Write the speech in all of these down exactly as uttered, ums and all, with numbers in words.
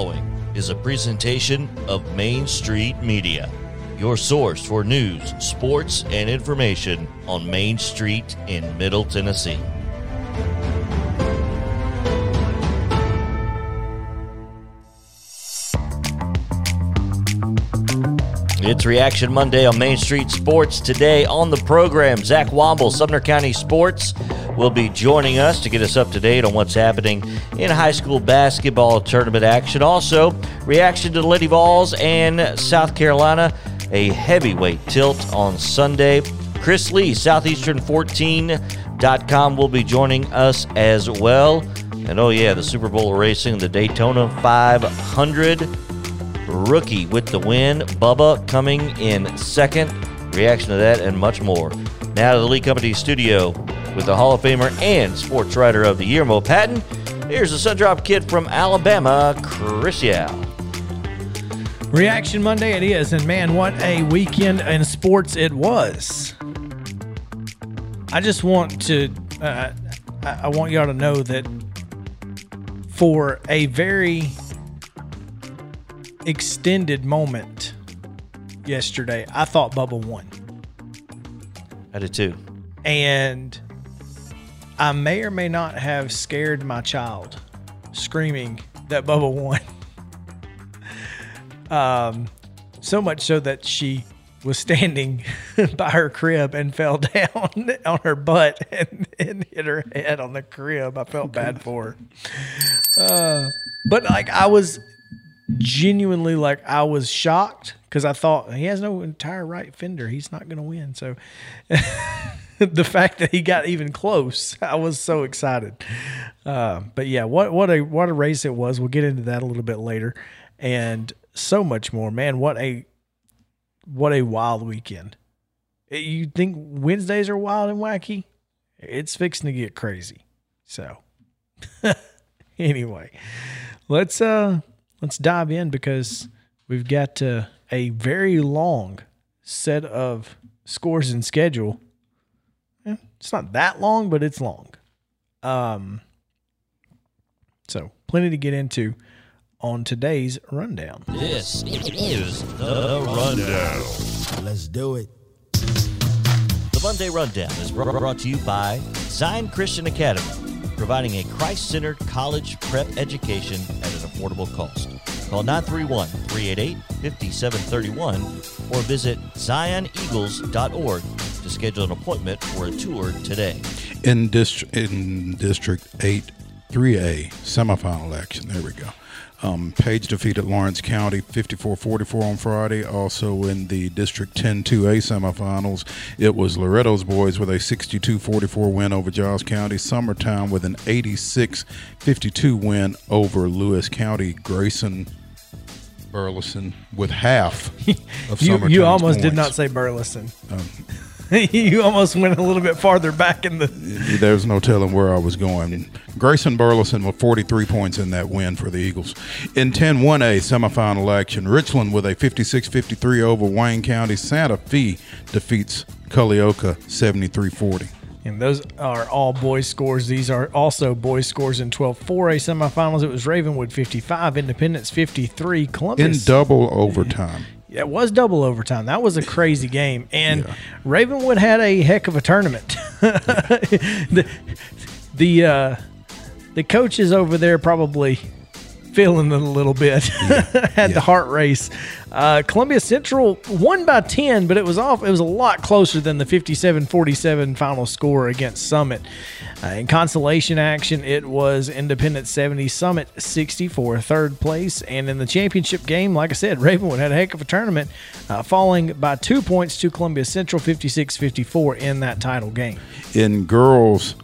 following is a presentation of Main Street Media, your source for news, sports, and information on Main Street in Middle Tennessee. It's Reaction Monday on Main Street Sports. Today on the program, Zach Womble, Sumner County Sports, will be joining us to get us up to date on what's happening in high school basketball tournament action. Also, reaction to the Lady Vols and South Carolina, a heavyweight tilt on Sunday. Chris Lee, Southeastern fourteen dot com, will be joining us as well. And oh yeah, the Super Bowl racing, the Daytona five hundred. Rookie with the win, Bubba coming in second. Reaction to that and much more. Now to the Lee Company studio with the Hall of Famer and Sports Writer of the Year, Mo Patton. Here's the Sundrop Kid from Alabama, Chris Yao. Reaction Monday it is, and man, what a weekend in sports it was. I just want to, uh, I want y'all to know that for a very extended moment yesterday, I thought Bubba won. I did too. And I may or may not have scared my child screaming that Bubba won. Um, so much so that she was standing by her crib and fell down on her butt and, and hit her head on the crib. I felt bad for her. Uh, but like I was genuinely, like I was shocked because I thought he has no entire right fender. He's not going to win. So the fact that he got even close, I was so excited. Uh, but yeah, what what a what a race it was. We'll get into that a little bit later, and so much more. Man, what a what a wild weekend. You think Wednesdays are wild and wacky? It's fixing to get crazy. So anyway, let's uh. Let's dive in because we've got uh, a very long set of scores and schedule. Yeah, it's not that long, but it's long. Um, so plenty to get into on today's rundown. This is the rundown. Let's do it. The Monday Rundown is brought to you by Zion Christian Academy, providing a Christ-centered college prep education at an affordable cost. Call nine three one, three eight eight, five seven three one or visit zion eagles dot org to schedule an appointment for a tour today. In, dist- in District eight, three A, semifinal action. There we go. Um, Page defeated Lawrence County fifty-four forty-four on Friday. Also in the District ten two A semifinals, it was Loretto's boys with a sixty-two forty-four win over Giles County. Summertown with an eighty-six fifty-two win over Lewis County. Grayson Burleson with half of you, Summertown's You almost points. Did not say Burleson. Um, you almost went a little bit farther back in the... There's no telling where I was going. Grayson Burleson with forty-three points in that win for the Eagles. In ten one A semifinal action, Richland with a fifty-six fifty-three over Wayne County. Santa Fe defeats Culleoka seventy-three forty. And those are all boys scores. These are also boys scores in twelve four A semifinals. It was Ravenwood fifty-five, Independence fifty-three, Columbia... In double overtime. It was double overtime. That was a crazy game. And yeah. Ravenwood had a heck of a tournament. the the, uh, the coaches over there probably feeling it a little bit. Yeah. Had yeah. the heart race. Uh, Columbia Central won by ten, but it was off. It was a lot closer than the fifty-seven forty-seven final score against Summit. Uh, in consolation action, it was Independence seventy, Summit sixty-four, third place. And in the championship game, like I said, Ravenwood had a heck of a tournament, uh, falling by two points to Columbia Central fifty-six fifty-four in that title game. In girls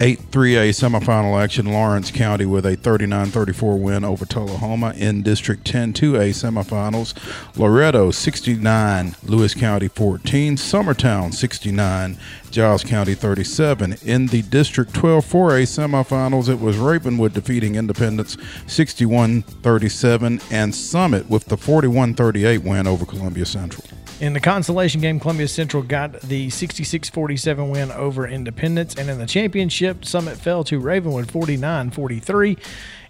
eight three A semifinal action, Lawrence County with a thirty-nine thirty-four win over Tullahoma. In District ten two A semifinals, Loretto sixty-nine, Lewis County fourteen, Summertown sixty-nine, Giles County thirty-seven. In the District twelve four A semifinals, it was Ravenwood defeating Independence sixty-one thirty-seven and Summit with the forty-one thirty-eight win over Columbia Central. In the consolation game, Columbia Central got the sixty-six forty-seven win over Independence. And in the championship, Summit fell to Ravenwood forty-nine forty-three.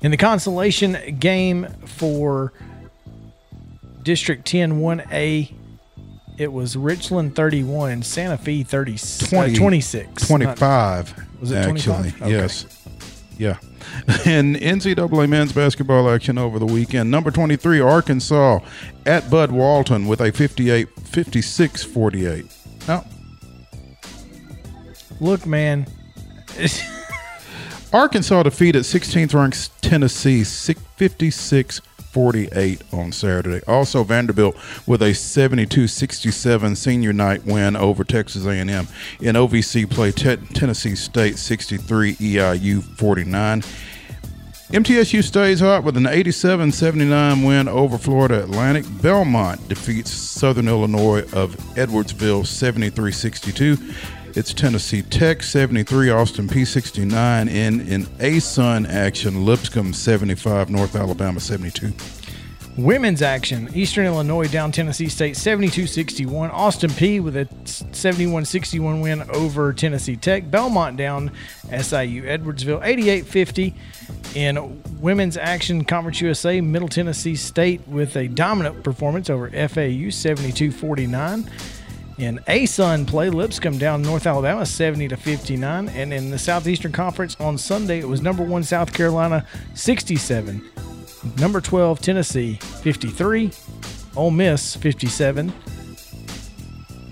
In the consolation game for District ten one A, it was Richland thirty-one and Santa Fe thirty, twenty, twenty-six. twenty-five. Not, was it twenty-five? Actually, okay. Yes. Yeah. In N C double A men's basketball action over the weekend, number twenty-three, Arkansas, at Bud Walton with a fifty-eight fifty-six forty-eight. Oh. Look, man. Arkansas defeated sixteenth-ranked Tennessee fifty-six forty-eight on Saturday. Also, Vanderbilt with a seventy-two sixty-seven senior night win over Texas A and M. In O V C play, te- Tennessee State sixty-three, E I U forty-nine. M T S U stays hot with an eighty-seven seventy-nine win over Florida Atlantic. Belmont defeats Southern Illinois of Edwardsville seventy-three sixty-two. It's Tennessee Tech seventy-three, Austin P sixty-nine, and in A S U N action, Lipscomb seventy-five, North Alabama seventy-two. Women's action, Eastern Illinois down Tennessee State seventy-two sixty-one, Austin P with a seventy-one sixty-one win over Tennessee Tech, Belmont down S I U Edwardsville eighty-eight fifty. In women's action, Conference U S A, Middle Tennessee State with a dominant performance over F A U seventy-two forty-nine. In A S U N play, Lipscomb down North Alabama seventy to fifty-nine, and in the Southeastern Conference on Sunday, it was number one South Carolina sixty-seven, number twelve Tennessee fifty-three, Ole Miss fifty-seven,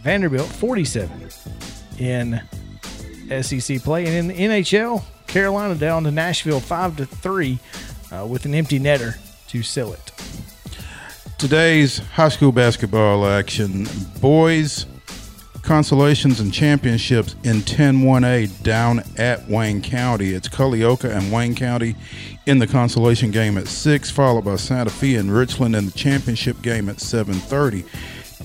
Vanderbilt forty-seven in S E C play, and in the N H L, Carolina down to Nashville five to three uh, with an empty netter to seal it. Today's high school basketball action, boys consolations and championships in ten one A down at Wayne County. It's Culleoka and Wayne County in the consolation game at six, followed by Santa Fe and Richland in the championship game at seven thirty.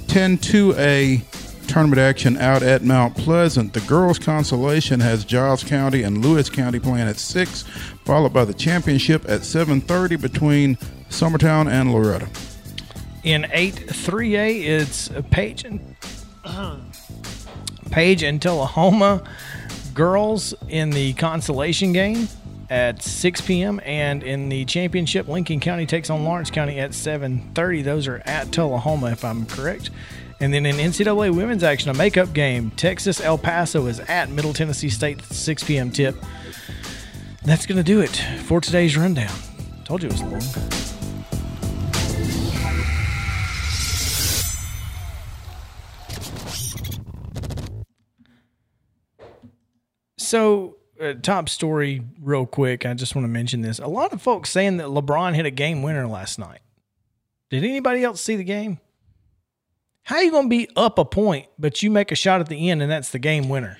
ten two A tournament action out at Mount Pleasant. The girls consolation has Giles County and Lewis County playing at six, followed by the championship at seven thirty between Summertown and Loretta. In eight three A, it's Page and, Page and Tullahoma girls in the consolation game at six p.m. And in the championship, Lincoln County takes on Lawrence County at seven thirty. Those are at Tullahoma, if I'm correct. And then in N C double A women's action, a makeup game, Texas El Paso is at Middle Tennessee State, six p.m. tip. That's going to do it for today's rundown. Told you it was long. So, uh, top story real quick. I just want to mention this. A lot of folks saying that LeBron hit a game winner last night. Did anybody else see the game? How are you going to be up a point, but you make a shot at the end, and that's the game winner?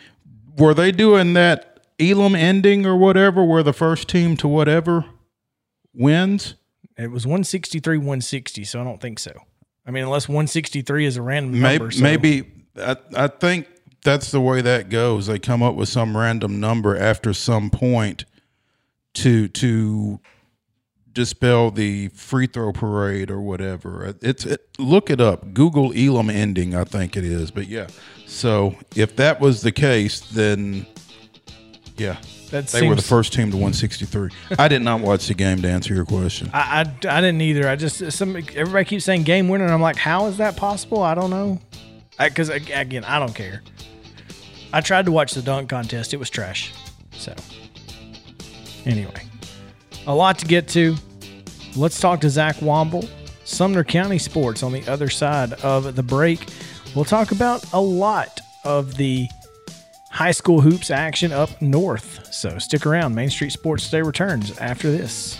Were they doing that Elam ending or whatever, where the first team to whatever wins? It was one sixty-three one sixty, so I don't think so. I mean, unless one sixty-three is a random maybe, number. So. Maybe I, I think – that's the way that goes. They come up with some random number after some point to to dispel the free throw parade or whatever. It's it, look it up. Google Elam ending, I think it is. But yeah, so if that was the case, then yeah, that they seems... were the first team to one sixty-three. I did not watch the game to answer your question. I, I, I didn't either. I just some everybody keeps saying game winner, and I'm like, how is that possible? I don't know. Because again, I don't care. I tried to watch the dunk contest. It was trash. So, anyway, a lot to get to. Let's talk to Zach Womble, Sumner County Sports, on the other side of the break. We'll talk about a lot of the high school hoops action up north. So, stick around. Main Street Sports Today returns after this.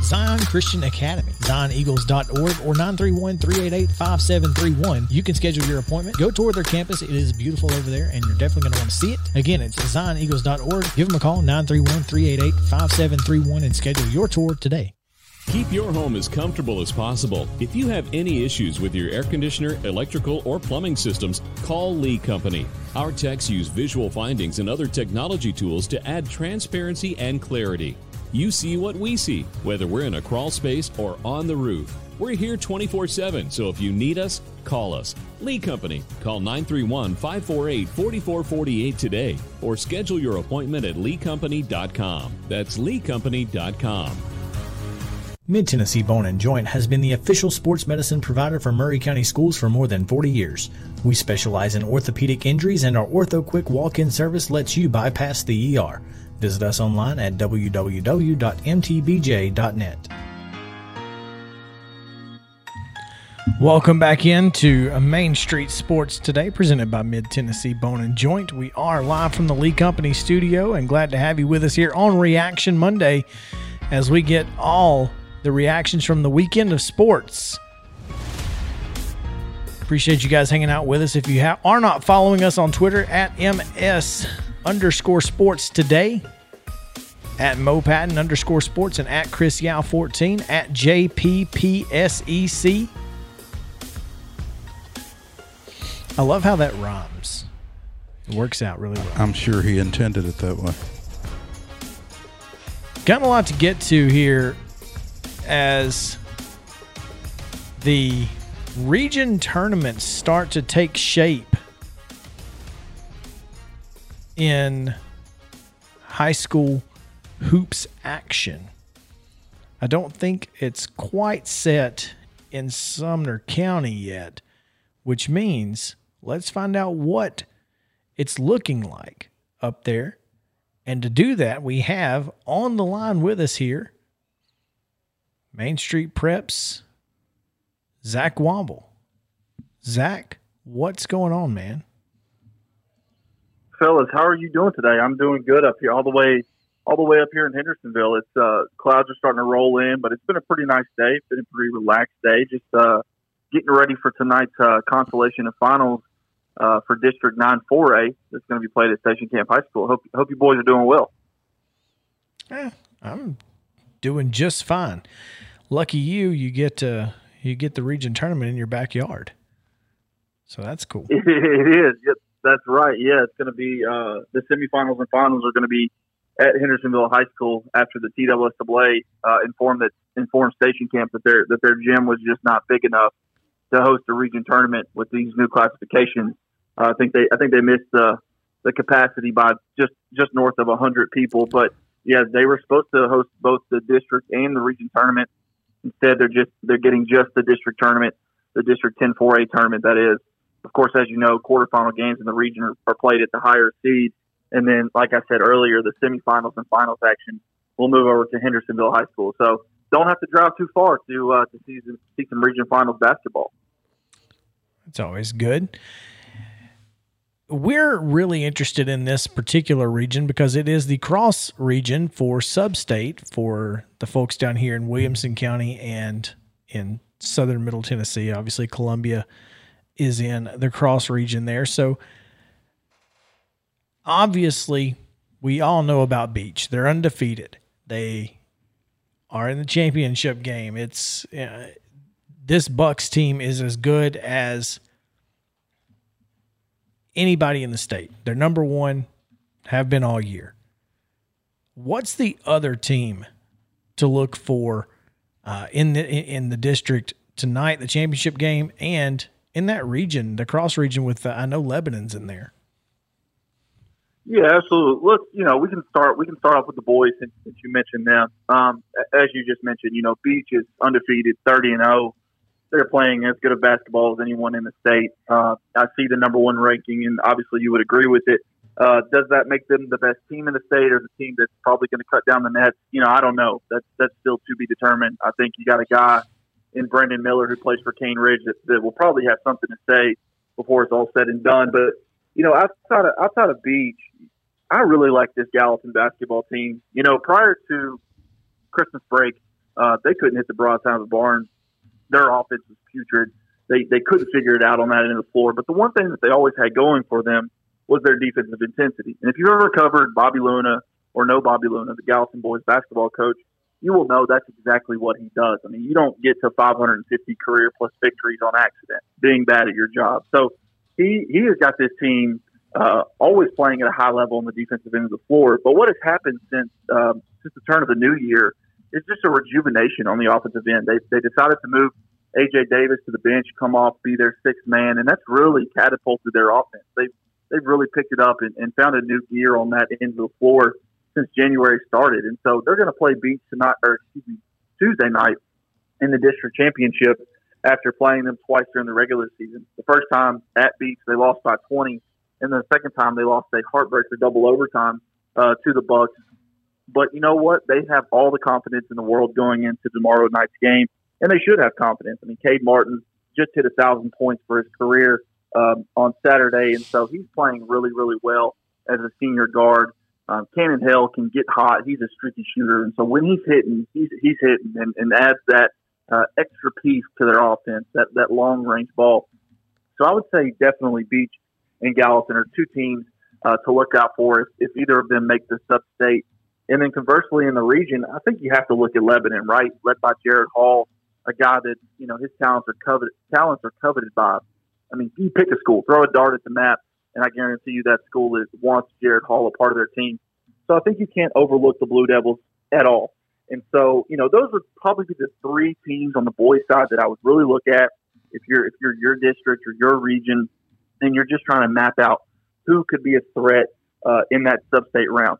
Zion Christian Academy, zion eagles dot org or nine three one, three eight eight, five seven three one. You can schedule your appointment. Go tour their campus. It is beautiful over there, and you're definitely going to want to see it. Again, it's zion eagles dot org. Give them a call, nine three one, three eight eight, five seven three one, and schedule your tour today. Keep your home as comfortable as possible. If you have any issues with your air conditioner, electrical, or plumbing systems, call Lee Company. Our techs use visual findings and other technology tools to add transparency and clarity. You see what we see, whether we're in a crawl space or on the roof. We're here twenty-four seven, so if you need us, call us. Lee Company. Call nine three one, five four eight, four four four eight today or schedule your appointment at lee company dot com. That's lee company dot com. Mid-Tennessee Bone and Joint has been the official sports medicine provider for Murray County Schools for more than forty years. We specialize in orthopedic injuries, and our OrthoQuick walk-in service lets you bypass the E R. Visit us online at w w w dot m t b j dot net. Welcome back in to Main Street Sports today, presented by Mid-Tennessee Bone and Joint. We are live from the Lee Company studio and glad to have you with us here on Reaction Monday as we get all the reactions from the weekend of sports. Appreciate you guys hanging out with us. If you ha- are not following us on Twitter, at M S underscore sports today, at Mo Patton underscore sports, and at Chris Yao fourteen, at J P P S E C. I love how that rhymes. It works out really well. I'm sure he intended it that way. Got a lot to get to here as the region tournaments start to take shape in high school hoops action. I don't think it's quite set in Sumner County yet, which means let's find out what it's looking like up there. And to do that, we have on the line with us here, Main Street Preps, Zach Womble. Zach, what's going on, man? Fellas, how are you doing today? I'm doing good up here, all the way, all the way up here in Hendersonville. It's uh, clouds are starting to roll in, but it's been a pretty nice day. It's been a pretty relaxed day. Just uh, getting ready for tonight's uh, consolation and finals uh, for District nine four A. That's going to be played at Station Camp High School. Hope hope you boys are doing well. Yeah, I'm doing just fine. Lucky you, you get uh, you get the region tournament in your backyard, so that's cool. It is. It's That's right. Yeah, it's going to be uh, the semifinals and finals are going to be at Hendersonville High School after the T W S A A uh, informed that informed Station Camp that their that their gym was just not big enough to host a region tournament with these new classifications. Uh, I think they I think they missed the the capacity by just just north of one hundred people. But yeah, they were supposed to host both the district and the region tournament. Instead, they're just they're getting just the district tournament, the District ten four A tournament, that is. Of course, as you know, quarterfinal games in the region are, are played at the higher seed. And then, like I said earlier, the semifinals and finals action will move over to Hendersonville High School. So don't have to drive too far to uh, to see, see some region finals basketball. That's always good. We're really interested in this particular region because it is the cross region for sub-state for the folks down here in Williamson County and in southern Middle Tennessee, obviously Columbia is in the cross region there. So obviously we all know about Beach. They're undefeated. They are in the championship game. It's uh, this Bucks team is as good as anybody in the state. They're number one, have been all year. What's the other team to look for uh, in the, in the district tonight, the championship game, and in that region, the cross region with, uh, I know Lebanon's in there. Yeah, absolutely. Look, you know, we can start, we can start off with the boys since, since you mentioned them. Um, as you just mentioned, you know, Beach is undefeated, thirty and oh. They're playing as good a basketball as anyone in the state. Uh, I see the number one ranking, and obviously you would agree with it. Uh, does that make them the best team in the state, or the team that's probably going to cut down the nets? You know, I don't know. That's that's still to be determined. I think you got a guy in Brandon Miller who plays for Cane Ridge that, that will probably have something to say before it's all said and done. But, you know, outside of, outside of Beach, I really like this Gallatin basketball team. You know, prior to Christmas break, uh, they couldn't hit the broad side of the barn. Their offense was putrid. They they couldn't figure it out on that end of the floor. But the one thing that they always had going for them was their defensive intensity. And if you've ever covered Bobby Luna or know Bobby Luna, the Gallatin boys basketball coach, you will know that's exactly what he does. I mean, you don't get to five hundred fifty career-plus victories on accident, being bad at your job. So he, he has got this team uh, always playing at a high level on the defensive end of the floor. But what has happened since um, since the turn of the new year, it's just a rejuvenation on the offensive end. They they decided to move A J Davis to the bench, come off, be their sixth man, and that's really catapulted their offense. They've, they've really picked it up and, and found a new gear on that end of the floor since January started. And so they're going to play Beach tonight, or excuse me, Tuesday night in the district championship after playing them twice during the regular season. The first time at Beach, they lost by twenty, and the second time they lost a heartbreaker double overtime uh, to the Bucks. But you know what? They have all the confidence in the world going into tomorrow night's game, and they should have confidence. I mean, Cade Martin just hit one thousand points for his career um, on Saturday, and so he's playing really, really well as a senior guard. Um, Cannon Hill can get hot. He's a streaky shooter, and so when he's hitting, he's, he's hitting and, and adds that uh, extra piece to their offense, that, that long-range ball. So I would say definitely Beach and Gallatin are two teams uh, to look out for if, if either of them make the sub-state. And then conversely in the region, I think you have to look at Lebanon, right? Led by Jared Hall, a guy that, you know, his talents are coveted, talents are coveted by. I mean, you pick a school, throw a dart at the map, and I guarantee you that school is, wants Jared Hall a part of their team. So I think you can't overlook the Blue Devils at all. And so, you know, those would probably be the three teams on the boys' side that I would really look at if you're if you're your district or your region, and you're just trying to map out who could be a threat uh, in that sub-state round.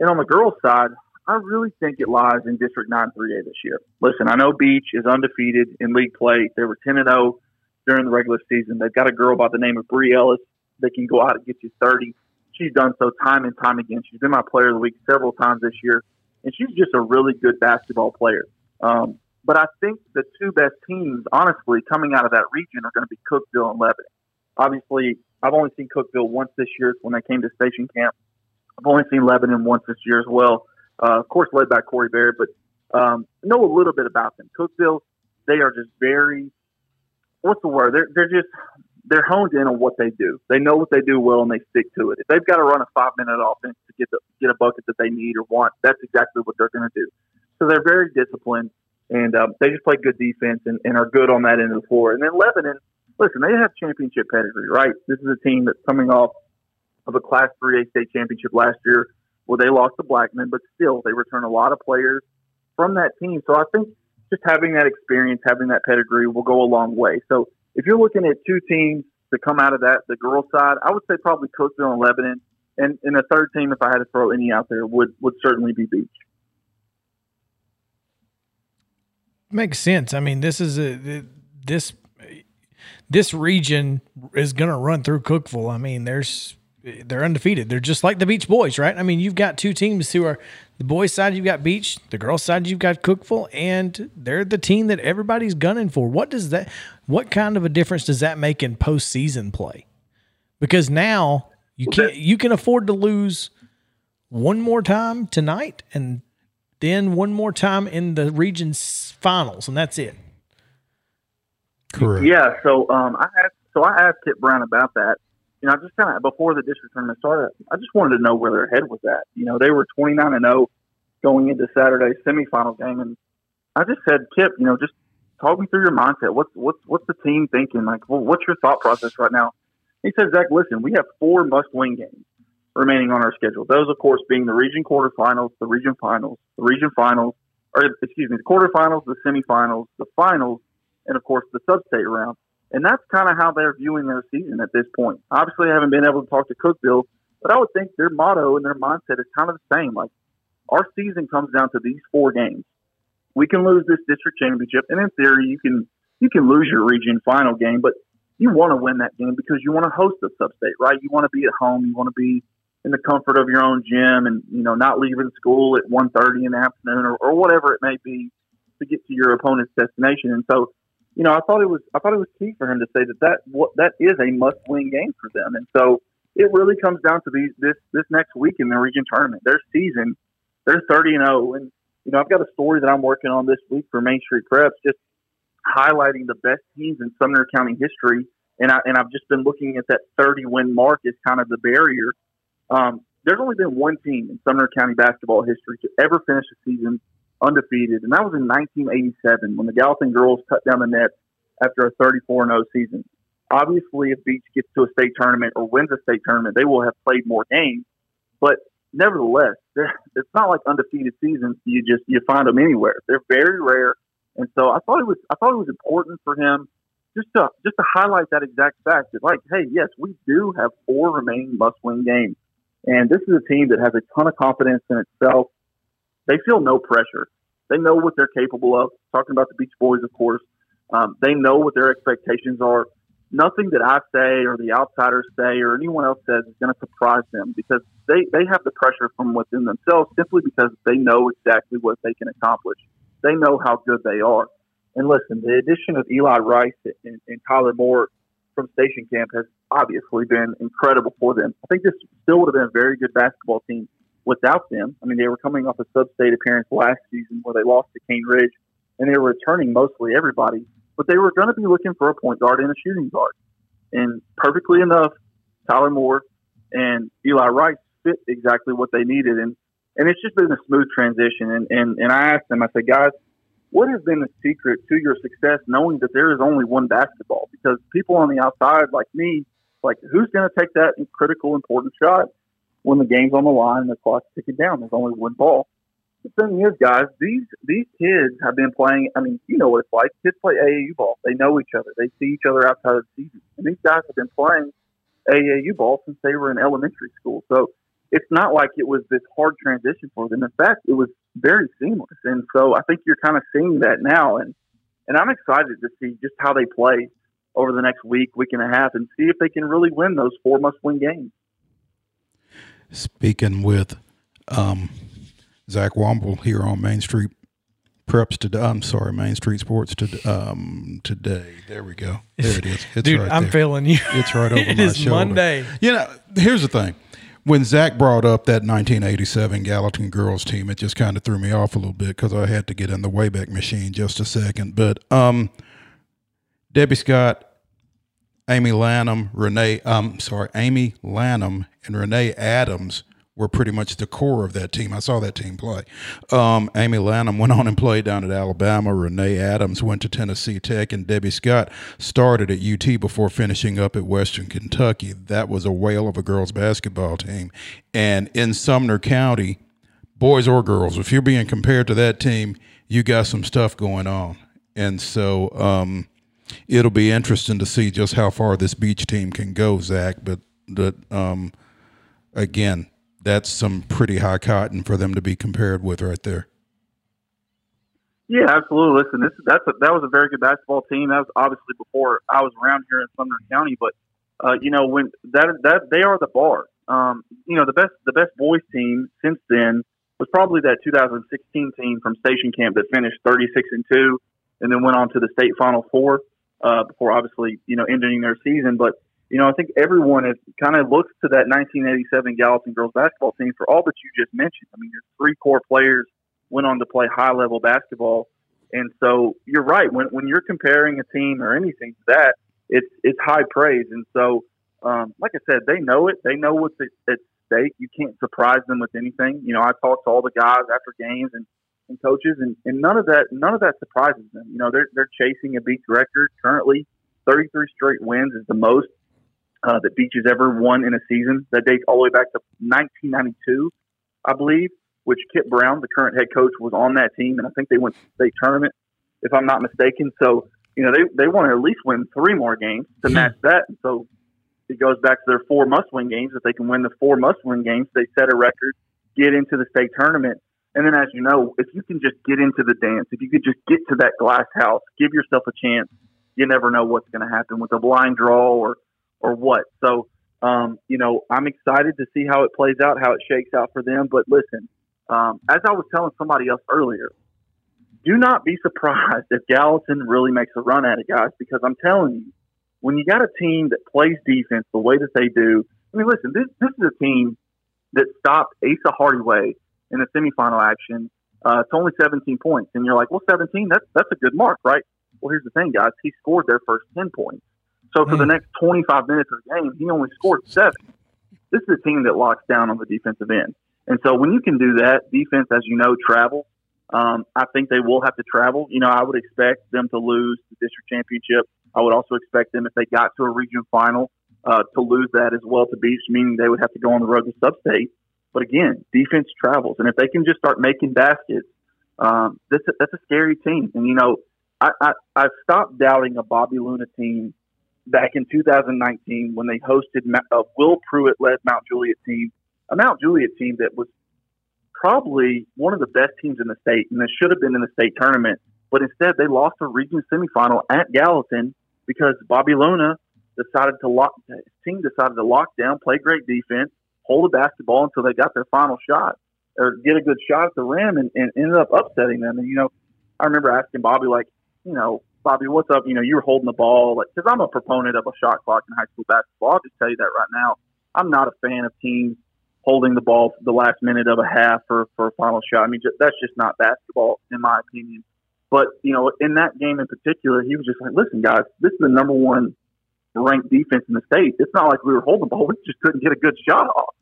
And on the girls' side, I really think it lies in District nine three A this year. Listen, I know Beach is undefeated in league play. They were ten and oh during the regular season. They've got a girl by the name of Bree Ellis that can go out and get you thirty. She's done so time and time again. She's been my player of the week several times this year, and she's just a really good basketball player. Um, but I think the two best teams, honestly, coming out of that region are going to be Cookeville and Lebanon. Obviously, I've only seen Cookeville once this year when they came to station camp. I've only seen Lebanon once this year as well, uh, of course led by Corey Barrett, but um, know a little bit about them. Cookeville, they are just very, what's the word? They're, they're just, they're honed in on what they do. They know what they do well, and they stick to it. If they've got to run a five-minute offense to get the, get a bucket that they need or want, that's exactly what they're going to do. So they're very disciplined, and um, they just play good defense and, and are good on that end of the floor. And then Lebanon, listen, they have championship pedigree, right? This is a team that's coming off of a Class three A state championship last year where they lost to Blackman, but still they return a lot of players from that team. So I think just having that experience, having that pedigree will go a long way. So if you're looking at two teams to come out of that, the girls' side, I would say probably Cookeville and Lebanon. And, and a third team, if I had to throw any out there, would, would certainly be Beach. Makes sense. I mean, this is a – this this region is going to run through Cookeville. I mean, there's – they're undefeated. They're just like the Beach boys, right? I mean, you've got two teams who are the boys' side, you've got Beach, the girls' side, you've got Cookeville, and they're the team that everybody's gunning for. What does that, what kind of a difference does that make in postseason play? Because now you can't, you can afford to lose one more time tonight and then one more time in the region's finals, and that's it. Correct. Yeah. So, um, I asked, so I asked Kit Brown about that. You know, I just kind of, before the district tournament started, I just wanted to know where their head was at. You know, they were twenty-nine and oh going into Saturday's semifinal game. And I just said, Kip, you know, just talk me through your mindset. What's, what's, what's the team thinking? Like, well, what's your thought process right now? He said, Zach, listen, we have four must-win games remaining on our schedule. Those, of course, being the region quarterfinals, the region finals, the region finals, or excuse me, the quarterfinals, the semifinals, the finals, and, of course, the sub-state round. And that's kind of how they're viewing their season at this point. Obviously, I haven't been able to talk to Cookeville, but I would think their motto and their mindset is kind of the same. Like, our season comes down to these four games. We can lose this district championship, and in theory, you can you can lose your region final game, but you want to win that game because you want to host the sub-state, right? You want to be at home. You want to be in the comfort of your own gym and, you know, not leaving school at one thirty in the afternoon or, or whatever it may be to get to your opponent's destination. And so, you know, I thought it was I thought it was key for him to say that that what that is a must-win game for them. And so it really comes down to these this this next week in the region tournament. Their season, they're thirty and oh, and you know I've got a story that I'm working on this week for Main Street Preps, just highlighting the best teams in Sumner County history. And I and I've just been looking at that thirty-win mark as kind of the barrier. Um, there's only been one team in Sumner County basketball history to ever finish a season undefeated, and that was in nineteen eighty-seven when the Gallatin girls cut down the net after a thirty-four and oh season. Obviously, if Beach gets to a state tournament or wins a state tournament, they will have played more games. But nevertheless, it's not like undefeated seasons. You just you find them anywhere. They're very rare, and so I thought it was I thought it was important for him just to just to highlight that exact fact that, like, hey, yes, we do have four remaining must-win games, and this is a team that has a ton of confidence in itself. They feel no pressure. They know what they're capable of. Talking about the Beach Boys, of course. Um, they know what their expectations are. Nothing that I say or the outsiders say or anyone else says is going to surprise them because they, they have the pressure from within themselves simply because they know exactly what they can accomplish. They know how good they are. And listen, the addition of Eli Rice and, and Tyler Moore from Station Camp has obviously been incredible for them. I think this still would have been a very good basketball team without them. I mean, they were coming off a sub-state appearance last season where they lost to Cane Ridge, and they were returning mostly everybody. But they were going to be looking for a point guard and a shooting guard. And perfectly enough, Tyler Moore and Eli Rice fit exactly what they needed. And, and it's just been a smooth transition. And, and, and I asked them, I said, guys, what has been the secret to your success knowing that there is only one basketball? Because people on the outside like me, like, who's going to take that critical, important shot when the game's on the line and the clock's ticking down? There's only one ball. The thing is, guys, these these kids have been playing. I mean, you know what it's like. Kids play A A U ball. They know each other. They see each other outside of the season. And these guys have been playing A A U ball since they were in elementary school. So it's not like it was this hard transition for them. In fact, it was very seamless. And so I think you're kind of seeing that now. And, and I'm excited to see just how they play over the next week, week and a half, and see if they can really win those four must-win games. Speaking with um, Zach Womble here on Main Street Preps today. I'm sorry, Main Street Sports to, um, today. There we go. There it is. It's Dude, right I'm there. Feeling you. It's right over it my shoulder. It is Monday. You know, here's the thing. When Zach brought up that nineteen eighty-seven Gallatin girls team, it just kind of threw me off a little bit because I had to get in the Wayback Machine just a second. But um, Debbie Scott, Amy Lanham, Renee, um, sorry, Amy Lanham and Renee Adams were pretty much the core of that team. I saw that team play. Um, Amy Lanham went on and played down at Alabama. Renee Adams went to Tennessee Tech, and Debbie Scott started at U T before finishing up at Western Kentucky. That was a whale of a girls basketball team. And in Sumner County, boys or girls, if you're being compared to that team, you got some stuff going on. And so, um, it'll be interesting to see just how far this Beach team can go, Zach. But, but um, again, that's some pretty high cotton for them to be compared with right there. Yeah, absolutely. Listen, this that's a, that was a very good basketball team. That was obviously before I was around here in Sumner County. But uh, you know, when that that they are the bar. Um, you know, the best the best boys team since then was probably that two thousand sixteen team from Station Camp that finished thirty-six and two, and then went on to the state Final Four. Uh, before obviously, you know, ending their season. But, you know, I think everyone is kind of looks to that nineteen eighty-seven Gallatin girls basketball team for all that you just mentioned. I mean, your three core players went on to play high-level basketball. And so you're right. When when you're comparing a team or anything to that, it's it's high praise. And so, um, like I said, they know it. They know what's at, at stake. You can't surprise them with anything. You know, I talk to all the guys after games and and coaches, and, and none of that none of that surprises them. You know, they're they're chasing a Beach record currently. thirty-three straight wins is the most uh, that Beach has ever won in a season. That dates all the way back to nineteen ninety-two, I believe, which Kip Brown, the current head coach, was on that team, and I think they went to the state tournament, if I'm not mistaken. So you know, they, they want to at least win three more games to match that. And so it goes back to their four must-win games. If they can win the four must-win games, they set a record, get into the state tournament. And then, as you know, if you can just get into the dance, if you could just get to that glass house, give yourself a chance, you never know what's going to happen with a blind draw or, or what. So, um, you know, I'm excited to see how it plays out, how it shakes out for them. But listen, um, as I was telling somebody else earlier, do not be surprised if Gallatin really makes a run at it, guys, because I'm telling you, when you got a team that plays defense the way that they do, I mean, listen, this this is a team that stopped Asa Hardaway in the semifinal action. Uh, it's only seventeen points. And you're like, well, seventeen, that's, that's a good mark, right? Well, here's the thing, guys. He scored their first ten points. So for the next twenty-five minutes of the game, he only scored seven. This is a team that locks down on the defensive end. And so when you can do that, defense, as you know, travels. Um, I think they will have to travel. You know, I would expect them to lose the district championship. I would also expect them, if they got to a region final, uh, to lose that as well to Beach, meaning they would have to go on the road to Substate. But again, defense travels. And if they can just start making baskets, um, that's a, that's a scary team. And, you know, I, I, I stopped doubting a Bobby Luna team back in two thousand nineteen when they hosted a Will Pruitt-led Mount Juliet team, a Mount Juliet team that was probably one of the best teams in the state, and they should have been in the state tournament. But instead, they lost a region semifinal at Gallatin because Bobby Luna decided to lock, his team decided to lock down, play great defense, hold the basketball until they got their final shot or get a good shot at the rim, and, and ended up upsetting them. And, you know, I remember asking Bobby, like, you know, Bobby, what's up? You know, you were holding the ball. Like, because I'm a proponent of a shot clock in high school basketball. I'll just tell you that right now. I'm not a fan of teams holding the ball for the last minute of a half or for a final shot. I mean, just, that's just not basketball, in my opinion. But, you know, in that game in particular, he was just like, listen, guys, this is the number one ranked defense in the state. It's not like we were holding the ball. We just couldn't get a good shot off.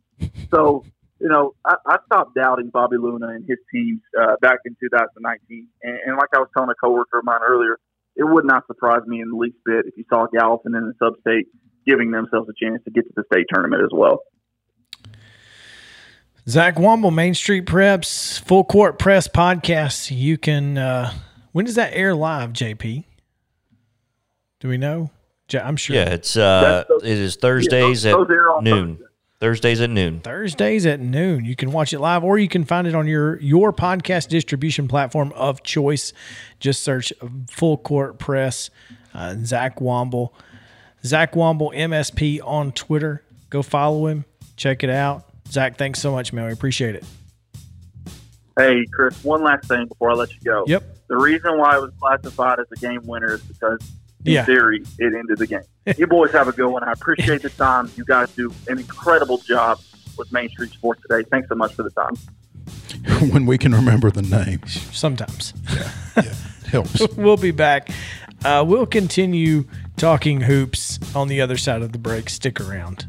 So, you know, I, I stopped doubting Bobby Luna and his teams uh, back in two thousand nineteen. And, and like I was telling a coworker of mine earlier, it would not surprise me in the least bit if you saw Gallatin in the sub-state giving themselves a chance to get to the state tournament as well. Zach Womble, Main Street Preps, Full Court Press Podcast. You can uh, – when does that air live, J P? Do we know? I'm sure. Yeah, it's uh, those, it is Thursdays yeah, those, those at noon. Thursday. Thursdays at noon. Thursdays at noon. You can watch it live, or you can find it on your, your podcast distribution platform of choice. Just search Full Court Press, uh, Zach Womble. Zach Womble, M S P on Twitter. Go follow him. Check it out. Zach, thanks so much, man. We appreciate it. Hey, Chris, one last thing before I let you go. Yep. The reason why it was classified as a game winner is because, in yeah. theory, it ended the game. You boys have a good one. I appreciate the time. You guys do an incredible job with Main Street Sports today. Thanks so much for the time. When we can remember the names. Sometimes. Yeah, yeah. It helps. We'll be back. Uh, we'll continue talking hoops on the other side of the break. Stick around.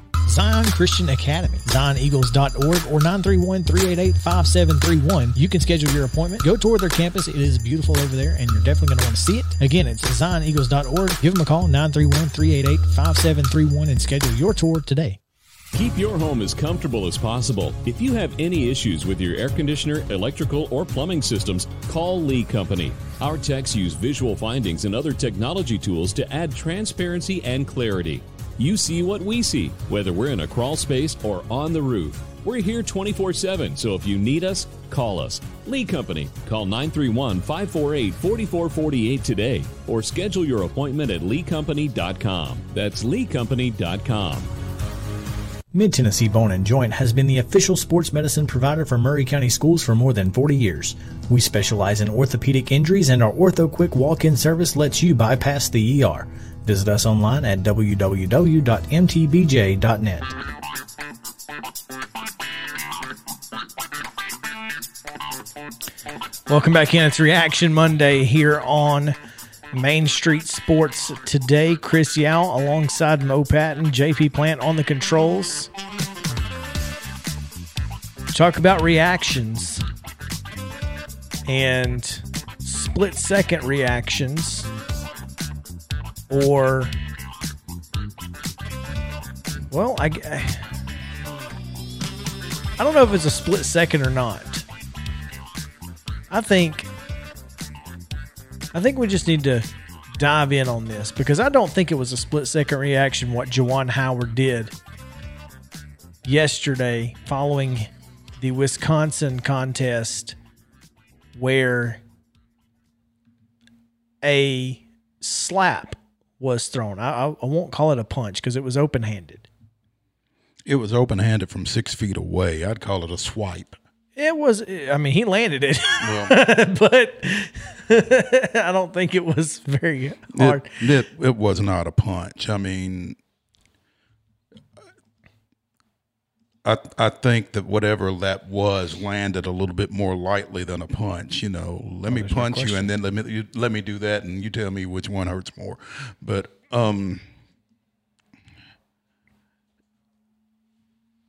Zion Christian Academy, zion eagles dot org or nine three one, three eight eight, five seven three one. You can schedule your appointment. Go tour their campus. It is beautiful over there, and you're definitely going to want to see it. Again, it's zion eagles dot org. Give them a call, nine three one, three eight eight, five seven three one, and schedule your tour today. Keep your home as comfortable as possible. If you have any issues with your air conditioner, electrical, or plumbing systems, call Lee Company. Our techs use visual findings and other technology tools to add transparency and clarity. You see what we see, whether we're in a crawl space or on the roof. We're here twenty-four seven, so if you need us, call us. Lee Company. Call nine three one, five four eight, four four four eight today or schedule your appointment at lee company dot com. That's lee company dot com. Mid-Tennessee Bone and Joint has been the official sports medicine provider for Murray County Schools for more than forty years. We specialize in orthopedic injuries, and our OrthoQuick walk-in service lets you bypass the E R. Visit us online at w w w dot m t b j dot net. Welcome back in. It's Reaction Monday here on Main Street Sports today. Chris Yao alongside Mo Patton, J P Plant on the controls. Talk about reactions and split second reactions or, well, I, I don't know if it's a split second or not. I think... I think we just need to dive in on this because I don't think it was a split-second reaction what Juwan Howard did yesterday following the Wisconsin contest where a slap was thrown. I, I won't call it a punch because it was open-handed. It was open-handed from six feet away. I'd call it a swipe. It was, I mean, he landed it, well, but I don't think it was very hard. It, it, it was not a punch. I mean, I I think that whatever that was landed a little bit more lightly than a punch. You know, let oh, me punch no you, and then let me you, let me do that, and you tell me which one hurts more. But um,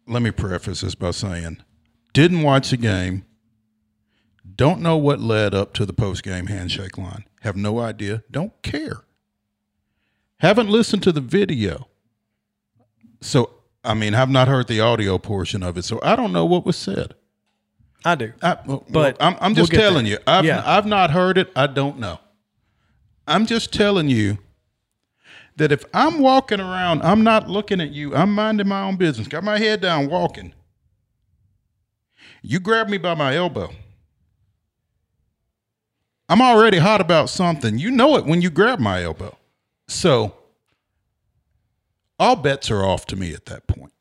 let me preface this by saying, didn't watch the game. Don't know what led up to the post-game handshake line. Have no idea. Don't care. Haven't listened to the video. So, I mean, I've not heard the audio portion of it, so I don't know what was said. I do. I, well, but I'm, I'm just we'll telling there. you. I've, yeah. I've not heard it. I don't know. I'm just telling you that if I'm walking around, I'm not looking at you. I'm minding my own business. Got my head down walking. You grab me by my elbow. I'm already hot about something. You know it when you grab my elbow. So all bets are off to me at that point.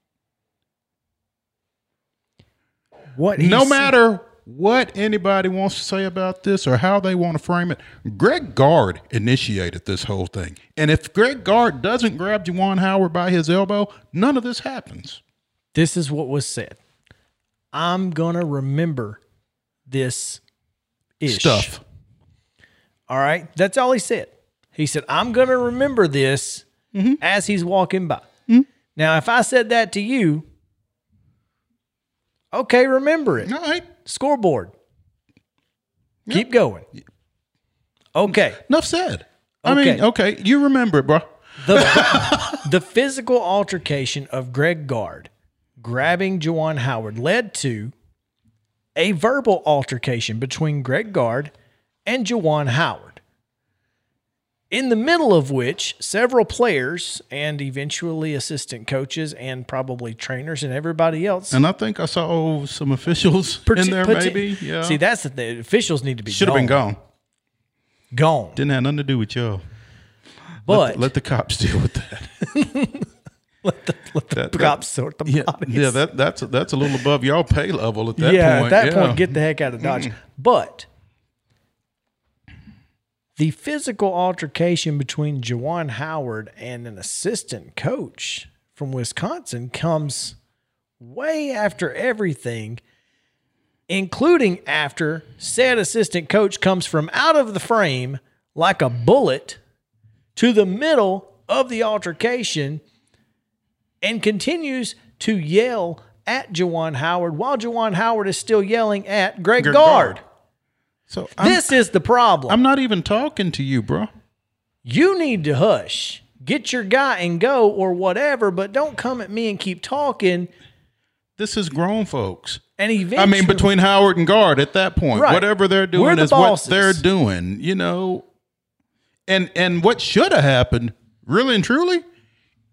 What no matter what anybody wants to say about this or how they want to frame it, Greg Gard initiated this whole thing. And if Greg Gard doesn't grab Juwan Howard by his elbow, none of this happens. This is what was said. I'm going to remember this ish. Stuff. All right. That's all he said. He said, I'm going to remember this mm-hmm. as he's walking by. Mm-hmm. Now, if I said that to you, okay, remember it. All right. Scoreboard. Yep. Keep going. Okay. Enough said. I okay. mean, okay. You remember it, bro. The, the physical altercation of Greg Gard grabbing Juwan Howard led to a verbal altercation between Greg Gard and Juwan Howard, in the middle of which several players and eventually assistant coaches and probably trainers and everybody else. And I think I saw some officials in there pati- maybe. Yeah. See, that's the thing. Officials need to be Should gone. Should have been gone. Gone. Didn't have nothing to do with y'all. But let the, let the cops deal with that. Let the, let the that, cops that, sort the yeah, bodies. Yeah, that, that's, a, that's a little above y'all pay level at that yeah, point. At that yeah. point, get the heck out of Dodge. Mm-hmm. But the physical altercation between Juwan Howard and an assistant coach from Wisconsin comes way after everything, including after said assistant coach comes from out of the frame like a bullet to the middle of the altercation and continues to yell at Juwan Howard while Juwan Howard is still yelling at Greg, Greg Gard. Gard. So I'm, this is the problem. I'm not even talking to you, bro. You need to hush. get your guy and go or whatever, but don't come at me and keep talking. This is grown folks. And eventually, I mean, between Howard and Guard at that point, right. Whatever they're doing the is bosses. What they're doing, you know. And and what should have happened, really and truly,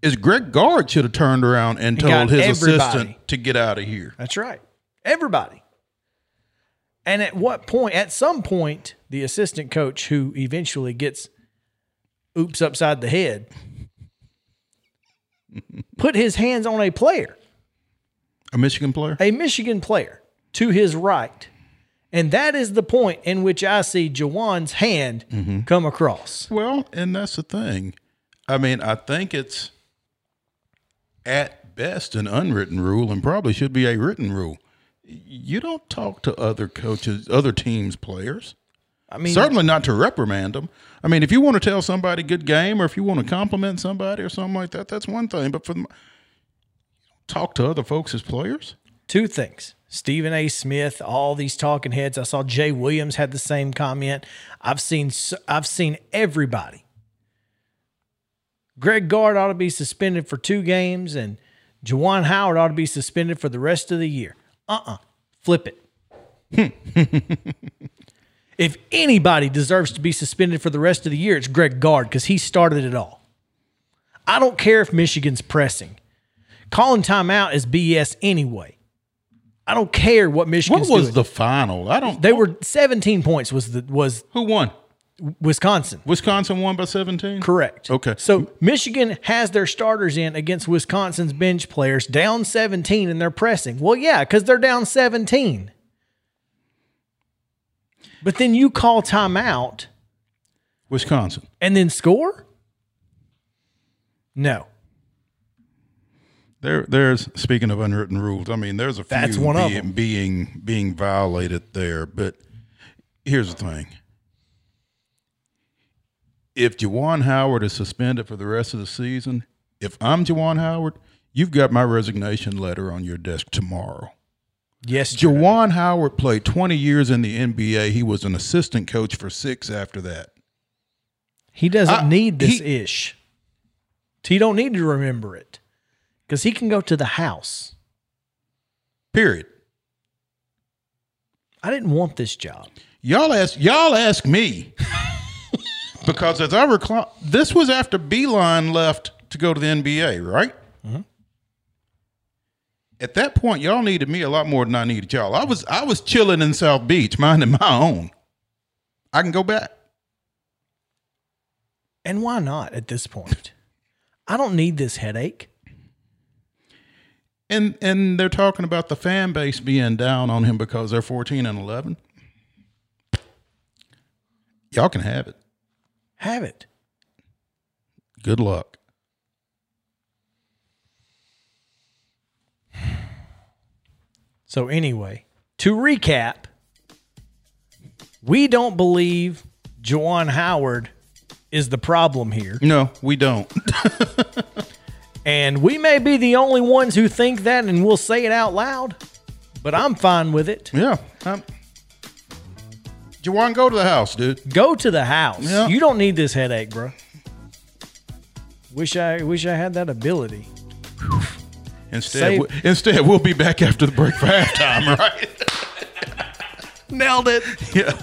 is Greg Guard should have turned around and, and told his everybody. assistant to get out of here. That's right. Everybody. And at what point, at some point, the assistant coach who eventually gets oops upside the head put his hands on a player. A Michigan player? A Michigan player to his right. And that is the point in which I see Jawan's hand mm-hmm. come across. Well, and that's the thing. I mean, I think it's at best an unwritten rule and probably should be a written rule. You don't talk to other coaches, other teams' players. I mean, certainly not to reprimand them. I mean, if you want to tell somebody good game or if you want to compliment somebody or something like that, that's one thing. But for them, talk to other folks as players? Two things. Stephen A. Smith, all these talking heads. I saw Jay Williams had the same comment. I've seen I've seen everybody. Greg Gard ought to be suspended for two games, and Juwan Howard ought to be suspended for the rest of the year. Uh-uh. Flip it. If anybody deserves to be suspended for the rest of the year, it's Greg Gard because he started it all. I don't care if Michigan's pressing. Calling timeout is B S anyway. I don't care what Michigan's doing. What was the final? I don't. They were seventeen points. Was the was who won? Wisconsin. Wisconsin won by seventeen? Correct. Okay. So Michigan has their starters in against Wisconsin's bench players down seventeen and they're pressing. Well, yeah, because they're down seventeen. But then you call timeout. Wisconsin. And then score? No. There, there's, speaking of unwritten rules, I mean, there's a few That's one being, of them. being being violated there. But here's the thing. If Juwan Howard is suspended for the rest of the season, if I'm Juwan Howard, you've got my resignation letter on your desk tomorrow. Yes, Juwan Howard played twenty years in the N B A. He was an assistant coach for six after that. He doesn't I, need this he, ish. He don't need to remember it because he can go to the house. Period. I didn't want this job. Y'all ask, y'all ask me. Because as I recall, this was after Beeline left to go to the N B A, right? Mm-hmm. At that point, y'all needed me a lot more than I needed y'all. I was I was chilling in South Beach, minding my own. I can go back. And why not at this point? I don't need this headache. And and they're talking about the fan base being down on him because they're fourteen and eleven. Y'all can have it. Have it. Good luck. So anyway, to recap, we don't believe Juwan Howard is the problem here. No, we don't. And we may be the only ones who think that, and we'll say it out loud, but I'm fine with it. Yeah. I'm- Juwan, go to the house, dude. Go to the house. Yep. You don't need this headache, bro. Wish I wish I had that ability. Whew. Instead, we, instead, we'll be back after the break for halftime, right? Nailed it. Yeah.